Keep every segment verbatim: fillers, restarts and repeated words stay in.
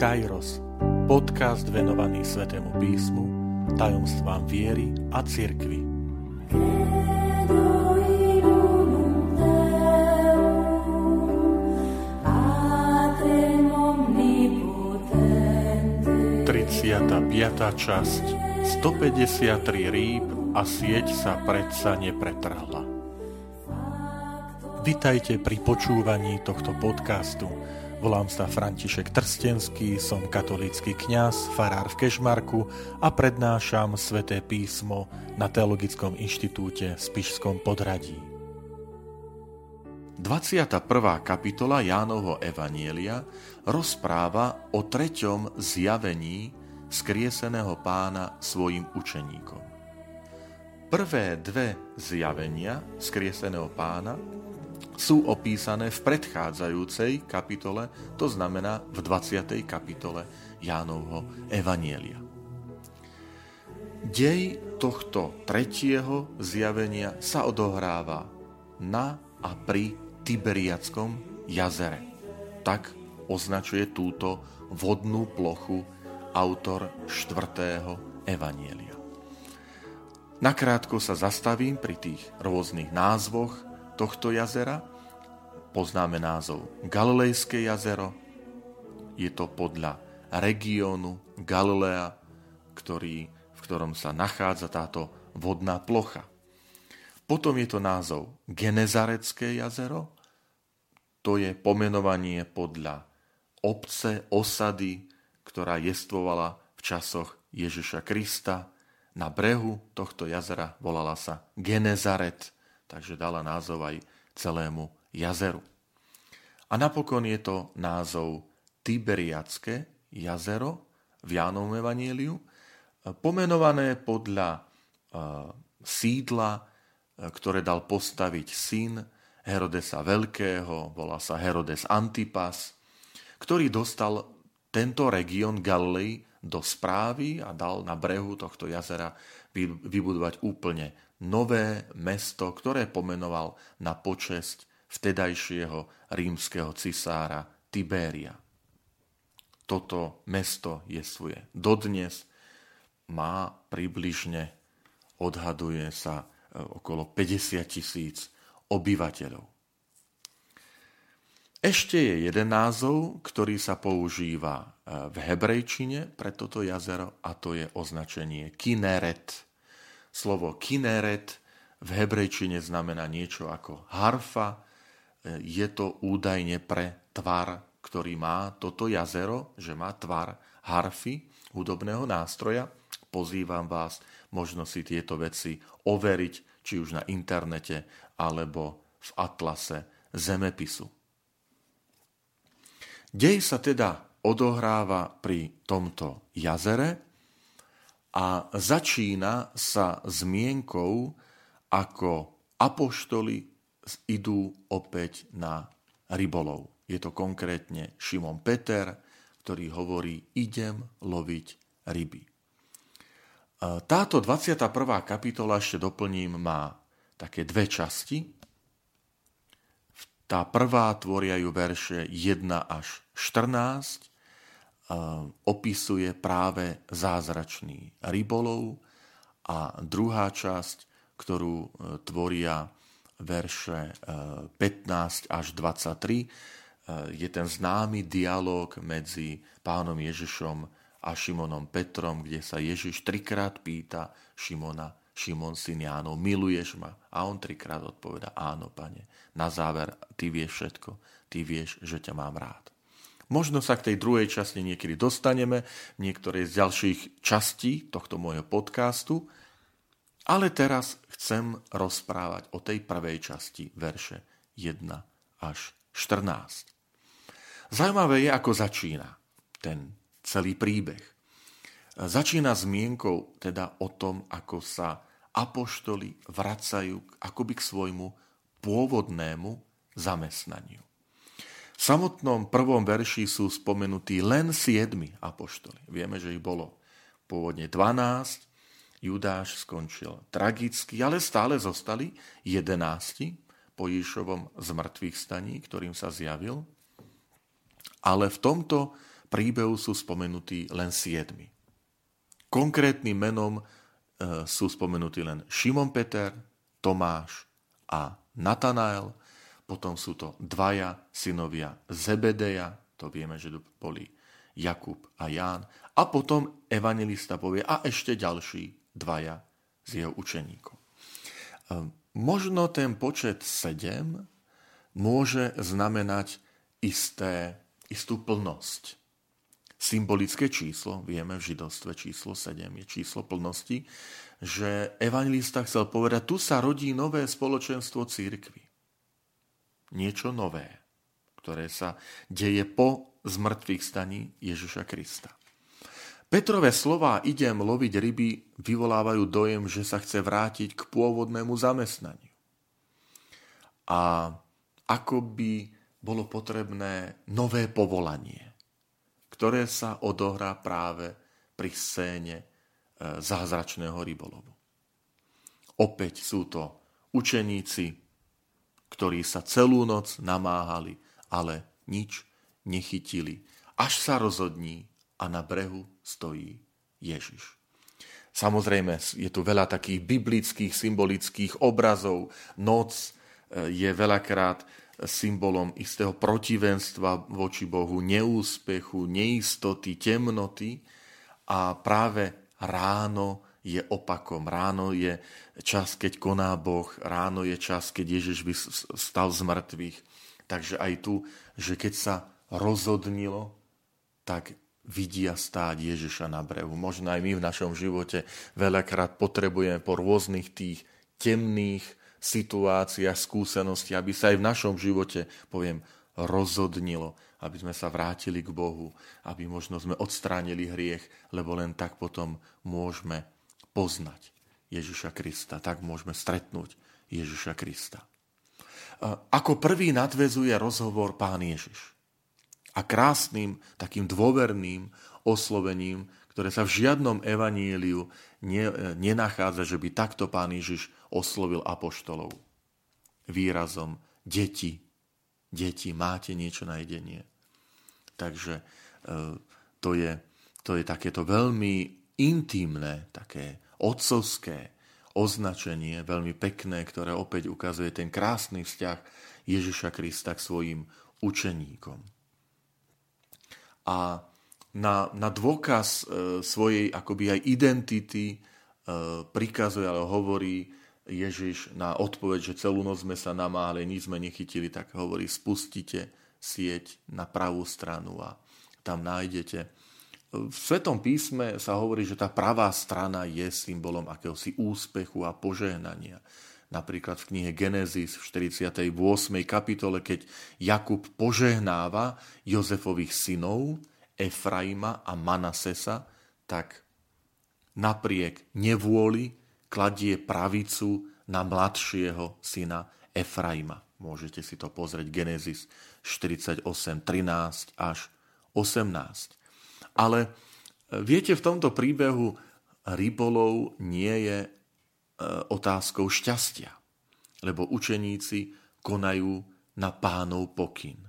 Kairos, podcast venovaný Svätému písmu, tajomstvám viery a cirkvi. tridsiata piata časť. Stopäťdesiattri rýb a sieť sa predsa nepretrhla. Vitajte pri počúvaní tohto podcastu. Volám sa František Trstenský, som katolícky kňaz, farár v Kežmarku a prednášam Sväté písmo na Teologickom inštitúte v Spišskom podhradí. dvadsiata prvá kapitola Jánovho evanjelia rozpráva o treťom zjavení skrieseného Pána svojim učeníkom. Prvé dve zjavenia skrieseného Pána sú opísané v predchádzajúcej kapitole, to znamená v dvadsiatej kapitole Jánovho evanjelia. Dej tohto tretieho zjavenia sa odohráva na a pri Tiberiackom jazere. Tak označuje túto vodnú plochu autor štvrtého evanjelia. Nakrátko sa zastavím pri tých rôznych názvoch tohto jazera. Poznáme názov Galilejské jazero, je to podľa regiónu Galilea, ktorý, v ktorom sa nachádza táto vodná plocha. Potom je to názov Genezarecké jazero, to je pomenovanie podľa obce, osady, ktorá jestvovala v časoch Ježiša Krista. Na brehu tohto jazera volala sa Genezaret, takže dala názov aj celému jazeru. A napokon je to názov Tiberiacké jazero v Jánovom evanjeliu, pomenované podľa sídla, ktoré dal postaviť syn Herodesa Veľkého, volá sa Herodes Antipas, ktorý dostal tento región Galilei do správy a dal na brehu tohto jazera vybudovať úplne nové mesto, ktoré pomenoval na počesť vtedajšieho rímskeho cisára Tiberia. Toto mesto je svoje dodnes, má približne, odhaduje sa, okolo päťdesiat tisíc obyvateľov. Ešte je jeden názov, ktorý sa používa v hebrejčine pre toto jazero, a to je označenie Kineret. Slovo Kineret v hebrejčine znamená niečo ako harfa. Je to údajne pre tvar, ktorý má toto jazero, že má tvar harfy, hudobného nástroja. Pozývam vás možno si tieto veci overiť, či už na internete, alebo v atlase zemepisu. Dej sa teda odohráva pri tomto jazere a začína sa zmienkou, ako apoštoli idú opäť na rybolov. Je to konkrétne Šimon Peter, ktorý hovorí, idem loviť ryby. Táto dvadsiata prvá kapitola, ešte doplním, má také dve časti. Tá prvá tvoria ju verše jeden až štrnásť, opisuje práve zázračný rybolov, a druhá časť, ktorú tvoria verše pätnásť až dvadsaťtri, je ten známy dialog medzi Pánom Ježišom a Šimonom Petrom, kde sa Ježiš trikrát pýta Šimona, Šimon, syn Jánov, miluješ ma? A on trikrát odpovedá, áno, Pane. Na záver, ty vieš všetko, ty vieš, že ťa mám rád. Možno sa k tej druhej časti niekedy dostaneme, niektoré z ďalších častí tohto môjho podcastu, ale teraz chcem rozprávať o tej prvej časti, verše jeden až štrnásť. Zaujímavé je, ako začína ten celý príbeh. Začína zmienkou teda o tom, ako sa apoštoli vracajú akoby k svojmu pôvodnému zamestnaniu. V samotnom prvom verši sú spomenutí len siedmi apoštoli. Vieme, že ich bolo pôvodne dvanásť, Judáš skončil tragicky, ale stále zostali jedenácti po Ježišovom zmŕtvychvstaní, ktorým sa zjavil. Ale v tomto príbehu sú spomenutí len siedmi. Konkrétnym menom sú spomenutí len Šimon Peter, Tomáš a Natanael. Potom sú to dvaja synovia Zebedeja, to vieme, že to boli Jakub a Ján. A potom evanjelista povie a ešte ďalší dvaja z jeho učeníkov. Možno ten počet sedem môže znamenať isté, istú plnosť. Symbolické číslo, vieme v židovstve číslo sedem je číslo plnosti, že evanjelista chcel povedať, tu sa rodí nové spoločenstvo cirkvi. Niečo nové, ktoré sa deje po zmrtvých staní Ježiša Krista. Petrové slová idem loviť ryby vyvolávajú dojem, že sa chce vrátiť k pôvodnému zamestnaniu. A ako by bolo potrebné nové povolanie, ktoré sa odohrá práve pri scéne zázračného rybolovu. Opäť sú to učeníci, ktorí sa celú noc namáhali, ale nič nechytili, až sa rozhodní a na brehu stojí Ježiš. Samozrejme, je tu veľa takých biblických, symbolických obrazov. Noc je veľakrát symbolom istého protivenstva voči Bohu, neúspechu, neistoty, temnoty a práve ráno je opakom. Ráno je čas, keď koná Boh, ráno je čas, keď Ježiš vstal z mŕtvych. Takže aj tu, že keď sa rozhodnilo, tak vidia stáť Ježiša na brehu. Možno aj my v našom živote veľakrát potrebujeme po rôznych tých temných situáciách, skúsenosti, aby sa aj v našom živote, poviem, rozhodnilo, aby sme sa vrátili k Bohu, aby možno sme odstránili hriech, lebo len tak potom môžeme poznať Ježiša Krista, tak môžeme stretnúť Ježiša Krista. Ako prvý nadväzuje rozhovor Pán Ježiš. A krásnym, takým dôverným oslovením, ktoré sa v žiadnom evaníliu nenachádza, že by takto Pán Ježiš oslovil apoštolov. Výrazom deti, deti, máte niečo na jedenie. Takže to je, to je takéto veľmi intimné, také otcovské označenie, veľmi pekné, ktoré opäť ukazuje ten krásny vzťah Ježiša Krista k svojim učeníkom. A Na, na dôkaz e, svojej akoby aj identity e, prikazuje, ale hovorí Ježiš na odpoveď, že celú noc sme sa namáhali, nič sme nechytili, tak hovorí, spustite sieť na pravú stranu a tam nájdete. V Svetom písme sa hovorí, že tá pravá strana je symbolom akéhosi úspechu a požehnania. Napríklad v knihe Genesis v štyridsiatej ôsmej kapitole, keď Jakub požehnáva Jozefových synov, Efraima a Manasesa, tak napriek nevôli kladie pravicu na mladšieho syna Efraima. Môžete si to pozrieť Genesis štyridsaťosem, trinásť až osemnásť. Ale viete, v tomto príbehu rybolov nie je otázkou šťastia, lebo učeníci konajú na Pánov pokyn.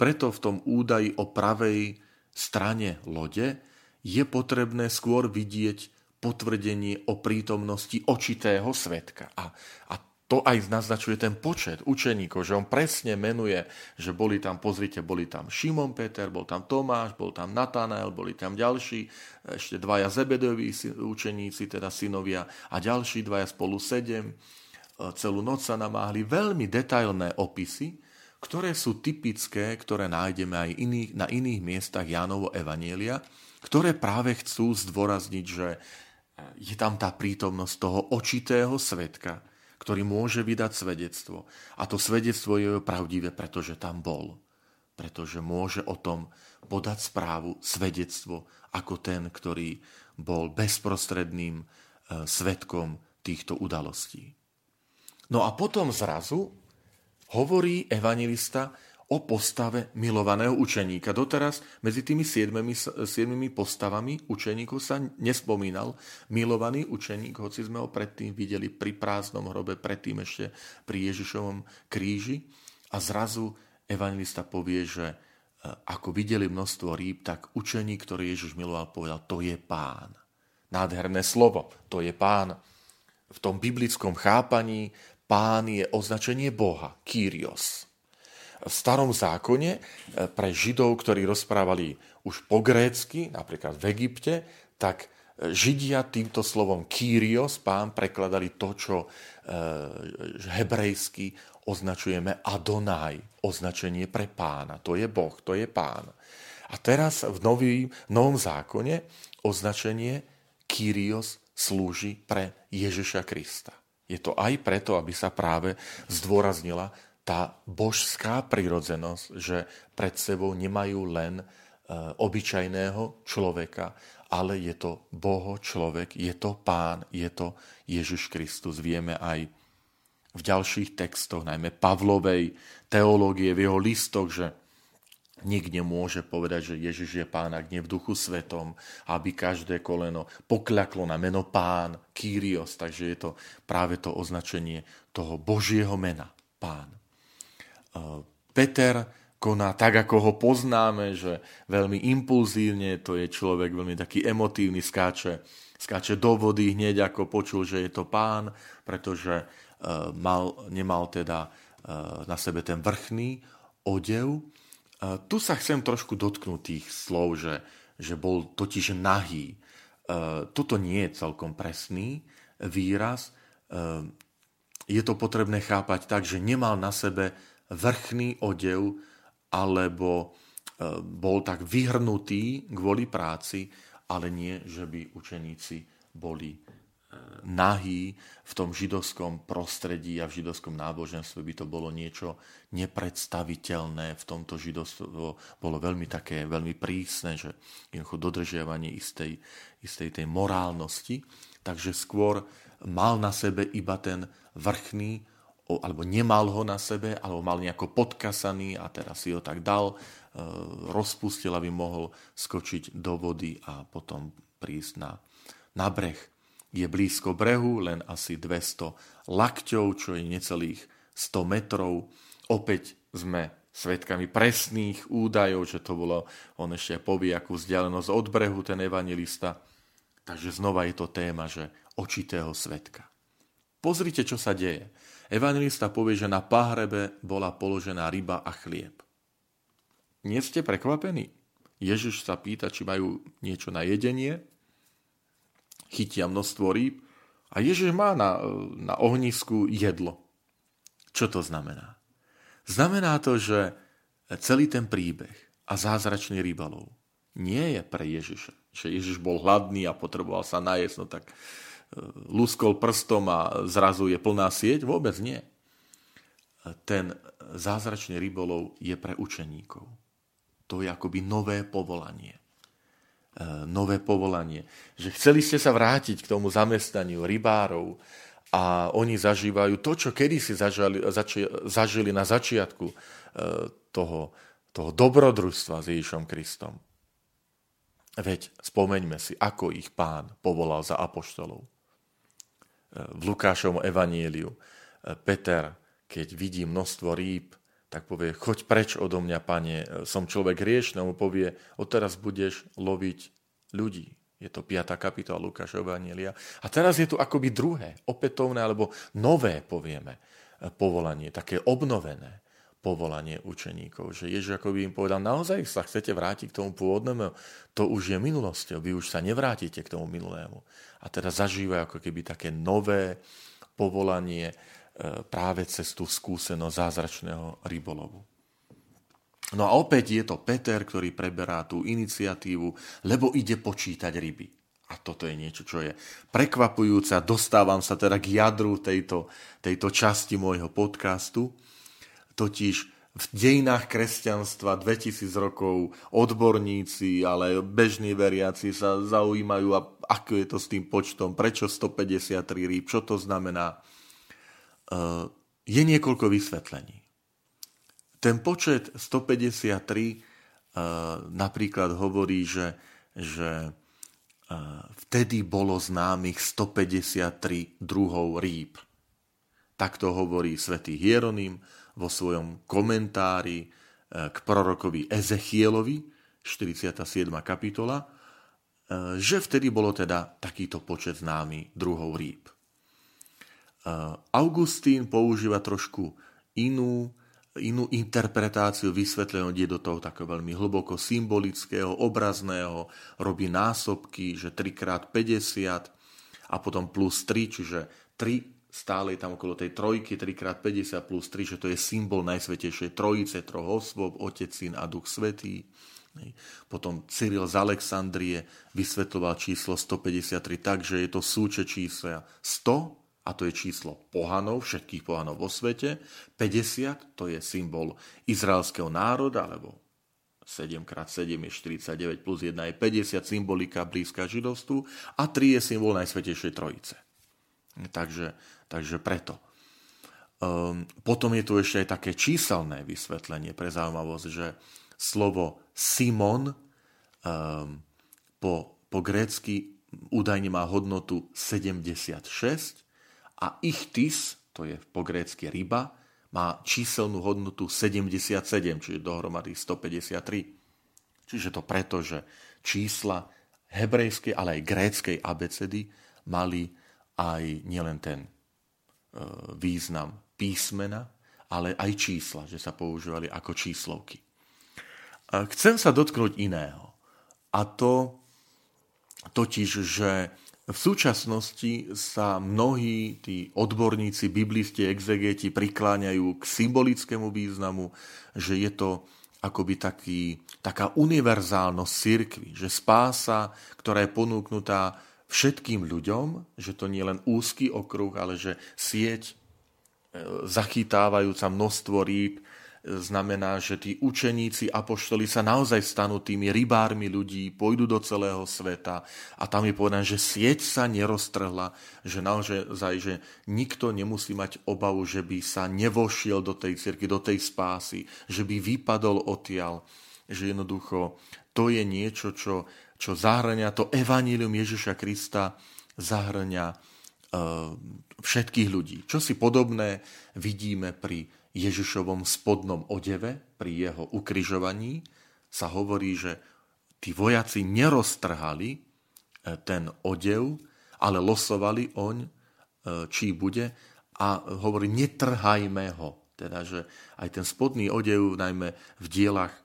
Preto v tom údaji o pravej strane lode je potrebné skôr vidieť potvrdenie o prítomnosti očitého svedka. A, a to aj naznačuje ten počet učeníkov, že on presne menuje, že boli tam, pozrite, boli tam Šimon Peter, bol tam Tomáš, bol tam Natanael, boli tam ďalší, ešte dvaja Zebedejoví učeníci, teda synovia, a ďalší dvaja, spolu sedem. Celú noc sa namáhli, veľmi detailné opisy, ktoré sú typické, ktoré nájdeme aj iných, na iných miestach Jánovo evanielia, ktoré práve chcú zdôrazniť, že je tam tá prítomnosť toho očitého svedka, ktorý môže vydať svedectvo. A to svedectvo je pravdivé, pretože tam bol. Pretože môže o tom podať správu, svedectvo, ako ten, ktorý bol bezprostredným svedkom týchto udalostí. No a potom zrazu hovorí evanjelista o postave milovaného učeníka. Doteraz medzi tými siedmimi, siedmimi postavami učeníkov sa nespomínal milovaný učeník, hoci sme ho predtým videli pri prázdnom hrobe, predtým ešte pri Ježišovom kríži. A zrazu evanjelista povie, že ako videli množstvo rýb, tak učeník, ktorý Ježiš miloval, povedal, to je Pán. Nádherné slovo, to je Pán. V tom biblickom chápaní Pán je označenie Boha, Kyrios. V starom zákone pre Židov, ktorí rozprávali už po grécky, napríklad v Egypte, tak Židia týmto slovom Kyrios, Pán, prekladali to, čo hebrejsky označujeme Adonaj, označenie pre Pána. To je Boh, to je Pán. A teraz v nový, novom zákone označenie Kyrios slúži pre Ježiša Krista. Je to aj preto, aby sa práve zdôraznila tá božská prirodzenosť, že pred sebou nemajú len e, obyčajného človeka, ale je to Boho človek, je to Pán, je to Ježiš Kristus. Vieme aj v ďalších textoch, najmä Pavlovej teológie, v jeho listoch, že nikto nemôže povedať, že Ježiš je Pán, ak nie v duchu svetom, aby každé koleno pokľaklo na meno Pán, Kyrios, takže je to práve to označenie toho Božieho mena, Pán. Peter koná tak, ako ho poznáme, že veľmi impulzívne, to je človek veľmi taký emotívny, skáče, skáče do vody hneď, ako počul, že je to Pán, pretože mal, nemal teda na sebe ten vrchný odev. Tu sa chcem trošku dotknúť tých slov, že, že bol totiž nahý. Toto nie je celkom presný výraz. Je to potrebné chápať tak, že nemal na sebe vrchný odev, alebo bol tak vyhrnutý kvôli práci, ale nie, že by učeníci boli nahí. V tom židovskom prostredí a v židovskom náboženstve by to bolo niečo nepredstaviteľné. V tomto židovstvo bolo veľmi také, veľmi prísne, že jednoducho dodržiavanie istej, istej tej morálnosti. Takže skôr mal na sebe iba ten vrchný, alebo nemal ho na sebe, alebo mal nejako podkasaný a teraz si ho tak dal, rozpustil, aby mohol skočiť do vody a potom prísť na, na breh. Je blízko brehu, len asi dvesto lakťov, čo je necelých sto metrov. Opäť sme svedkami presných údajov, že to bolo, on ešte povie, akú vzdialenosť od brehu ten evanjelista. Takže znova je to téma, že očitého svedka. Pozrite, čo sa deje. Evanjelista povie, že na pahrebe bola položená ryba a chlieb. Nie ste prekvapení? Ježiš sa pýta, či majú niečo na jedenie. Chytia množstvo rýb. A Ježiš má na, na ohnisku jedlo. Čo to znamená? Znamená to, že celý ten príbeh a zázračný rybalov nie je pre Ježiša. Že Ježiš bol hladný a potreboval sa najesť, no tak lúskol prstom a zrazu je plná sieť? Vôbec nie. Ten zázračný rybolov je pre učeníkov. To je akoby nové povolanie. E, nové povolanie. Že chceli ste sa vrátiť k tomu zamestnaniu rybárov a oni zažívajú to, čo kedysi zažali, zači, zažili na začiatku e, toho, toho dobrodružstva s Ježišom Kristom. Veď spomeňme si, ako ich Pán povolal za apoštolov. V Lukášovom evaníliu Peter, keď vidí množstvo rýb, tak povie, choď preč odo mňa, Pane, som človek hriešny, a mu povie, odteraz budeš loviť ľudí. Je to piata kapitola Lukášovho evanília. A teraz je tu akoby druhé, opätovné alebo nové, povieme, povolanie, také obnovené povolanie učeníkov. Že Ježiš akoby im povedal, naozaj sa chcete vrátiť k tomu pôvodnému, to už je minulosťou, vy už sa nevrátite k tomu minulému. A teda zažívajú ako keby také nové povolanie práve cez tú skúsenosť zázračného rybolovu. No a opäť je to Peter, ktorý preberá tú iniciatívu, lebo ide počítať ryby. A toto je niečo, čo je prekvapujúce. Dostávam sa teda k jadru tejto, tejto časti môjho podcastu. Totiž v dejinách kresťanstva dvetisíc rokov odborníci, ale bežní veriaci sa zaujímajú, ako je to s tým počtom, prečo stopäťdesiattri rýb, čo to znamená. Je niekoľko vysvetlení. Ten počet stopäťdesiattri napríklad hovorí, že, že vtedy bolo známych stopäťdesiattri druhov rýb. Takto hovorí svätý Hieronym vo svojom komentári k prorokovi Ezechielovi, štyridsiata siedma kapitola, že vtedy bolo teda takýto počet známy druhov rýb. Augustín používa trošku inú, inú interpretáciu, vysvetlenie do toho také veľmi hlboko symbolického, obrazného, robí násobky, že tri krát päťdesiat a potom plus tri, čiže tri stále je tam okolo tej trojky, tri krát päťdesiat plus tri, že to je symbol Najsvätejšej Trojice, troch osôb, Otec, Syn a Duch Svätý. Potom Cyril z Alexandrie vysvetľoval číslo stopäťdesiattri tak, že je to súčet čísla sto, a to je číslo pohanov, všetkých pohanov vo svete, päťdesiat, to je symbol izraelského národa, alebo sedem krát sedem je štyridsaťdeväť, plus jeden je päťdesiat, symbolika blízka židovstvu, a tri je symbol Najsvätejšej Trojice. Takže, takže preto. Um, potom je tu ešte aj také číselné vysvetlenie pre zaujímavosť, že slovo Simon um, po, po grécky údajne má hodnotu sedemdesiatšesť a ichtis, to je po grécky ryba, má číselnú hodnotu sedemdesiatsedem, čiže dohromady stopäťdesiattri. Čiže to preto, že čísla hebrejskej, ale aj gréckej abecedy mali aj nielen ten význam písmena, ale aj čísla, že sa používali ako číslovky. Chcem sa dotknúť iného. A to totiž, že v súčasnosti sa mnohí tí odborníci, biblisti, exegeti prikláňajú k symbolickému významu, že je to akoby taký, taká univerzálnosť cirkvi, že spása, ktorá je ponúknutá všetkým ľuďom, že to nie je len úzky okruh, ale že sieť zachytávajúca množstvo rýb znamená, že tí učeníci, apoštoli sa naozaj stanú tými rybármi ľudí, pôjdu do celého sveta a tam je povedané, že sieť sa neroztrhla, že naozaj, že nikto nemusí mať obavu, že by sa nevošiel do tej cirkvi, do tej spásy, že by vypadol odtiaľ, že jednoducho to je niečo, čo čo zahrania to evanjelium Ježiša Krista, zahrania e, všetkých ľudí. Čo si podobné vidíme pri Ježišovom spodnom odeve, pri jeho ukrižovaní, sa hovorí, že tí vojaci neroztrhali ten odev, ale losovali oň, e, čí bude, a hovorí, netrhajme ho. Teda, že aj ten spodný odev, najmä v dielach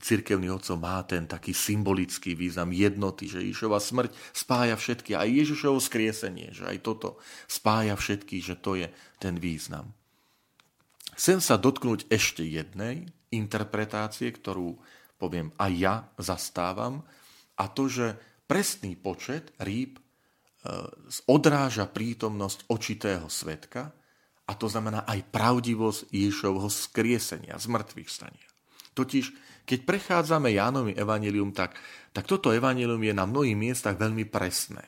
cirkevných otcov, má ten taký symbolický význam jednoty, že Ježišova smrť spája všetky, aj Ježišovo skriesenie, že aj toto spája všetky, že to je ten význam. Chcem sa dotknúť ešte jednej interpretácie, ktorú, poviem, aj ja zastávam, a to, že presný počet rýb odráža prítomnosť očitého svedka, a to znamená aj pravdivosť Ježišovho skriesenia, zmrtvých stania. Totiž, keď prechádzame Jánovým evanjelium, tak, tak toto evanjelium je na mnohých miestach veľmi presné.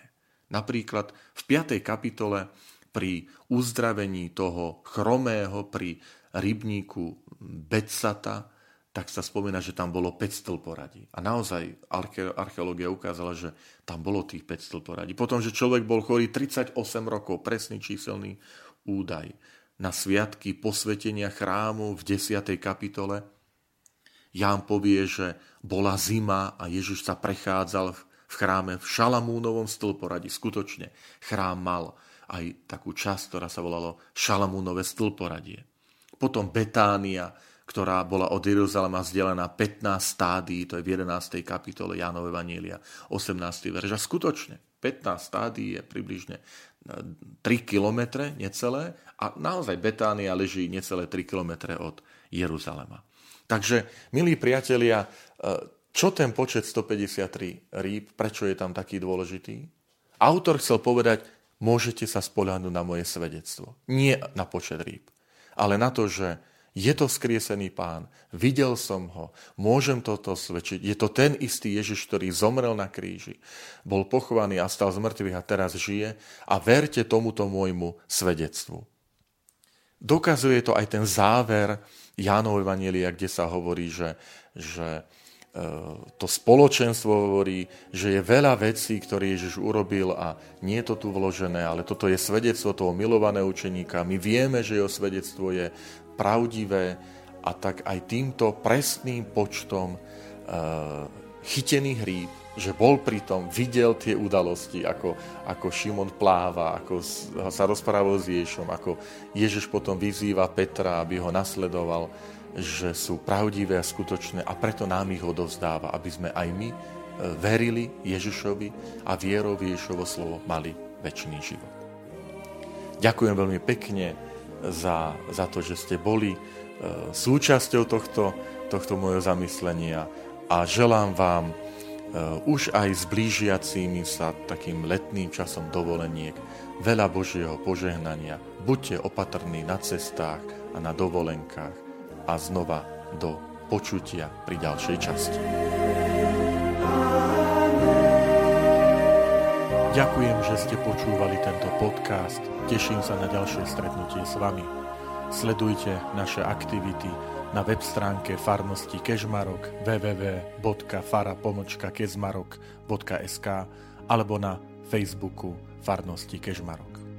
Napríklad v piatej kapitole pri uzdravení toho chromého pri rybníku Betsata, tak sa spomína, že tam bolo päť stĺporadí. A naozaj archeológia ukázala, že tam bolo tých päť stĺporadí. Potom, že človek bol chorý tridsaťosem rokov, presný číselný údaj. Na sviatky posvetenia chrámu v desiatej kapitole Ján povie, že bola zima a Ježiš sa prechádzal v chráme v Šalamúnovom stĺporadí. Skutočne, chrám mal aj takú časť, ktorá sa volalo Šalamúnové stĺporadie. Potom Betánia, ktorá bola od Jeruzalema vzdelená pätnásť stádií, to je v jedenástej kapitole Jánova evanjelia, osemnásty verš. A skutočne, pätnásť stádií je približne tri kilometre necelé a naozaj Betánia leží necelé tri kilometre od Jeruzalema. Takže, milí priatelia, čo ten počet stopäťdesiattri rýb, prečo je tam taký dôležitý? Autor chcel povedať, môžete sa spoľahnúť na moje svedectvo. Nie na počet rýb, ale na to, že je to skriesený Pán, videl som ho, môžem toto svedčiť. Je to ten istý Ježiš, ktorý zomrel na kríži, bol pochovaný a stal z mŕtvych a teraz žije, a verte tomuto môjmu svedectvu. Dokazuje to aj ten záver Jánovho evanjelia, kde sa hovorí, že, že to spoločenstvo hovorí, že je veľa vecí, ktoré Ježiš urobil a nie je to tu vložené, ale toto je svedectvo toho milovaného učeníka. My vieme, že jeho svedectvo je pravdivé a tak aj týmto presným počtom e, chytený hríb, že bol pri tom, videl tie udalosti, ako, ako Šimon pláva, ako sa rozprával s Ježišom, ako Ježiš potom vyzýva Petra, aby ho nasledoval, že sú pravdivé a skutočné a preto nám ich odovzdáva, aby sme aj my verili Ježišovi a vierou v Ježišovo slovo mali večný život. Ďakujem veľmi pekne za, za to, že ste boli súčasťou tohto, tohto môjho zamyslenia a želám vám už aj s blížiacimi sa takým letným časom dovoleniek veľa Božieho požehnania. Buďte opatrní na cestách a na dovolenkách a znova do počutia pri ďalšej časti. Ďakujem, že ste počúvali tento podcast. Teším sa na ďalšie stretnutie s vami. Sledujte naše aktivity na web stránke farnosti Kežmarok w w w bodka fara pomlčka kežmarok bodka es ka alebo na Facebooku farnosti Kežmarok.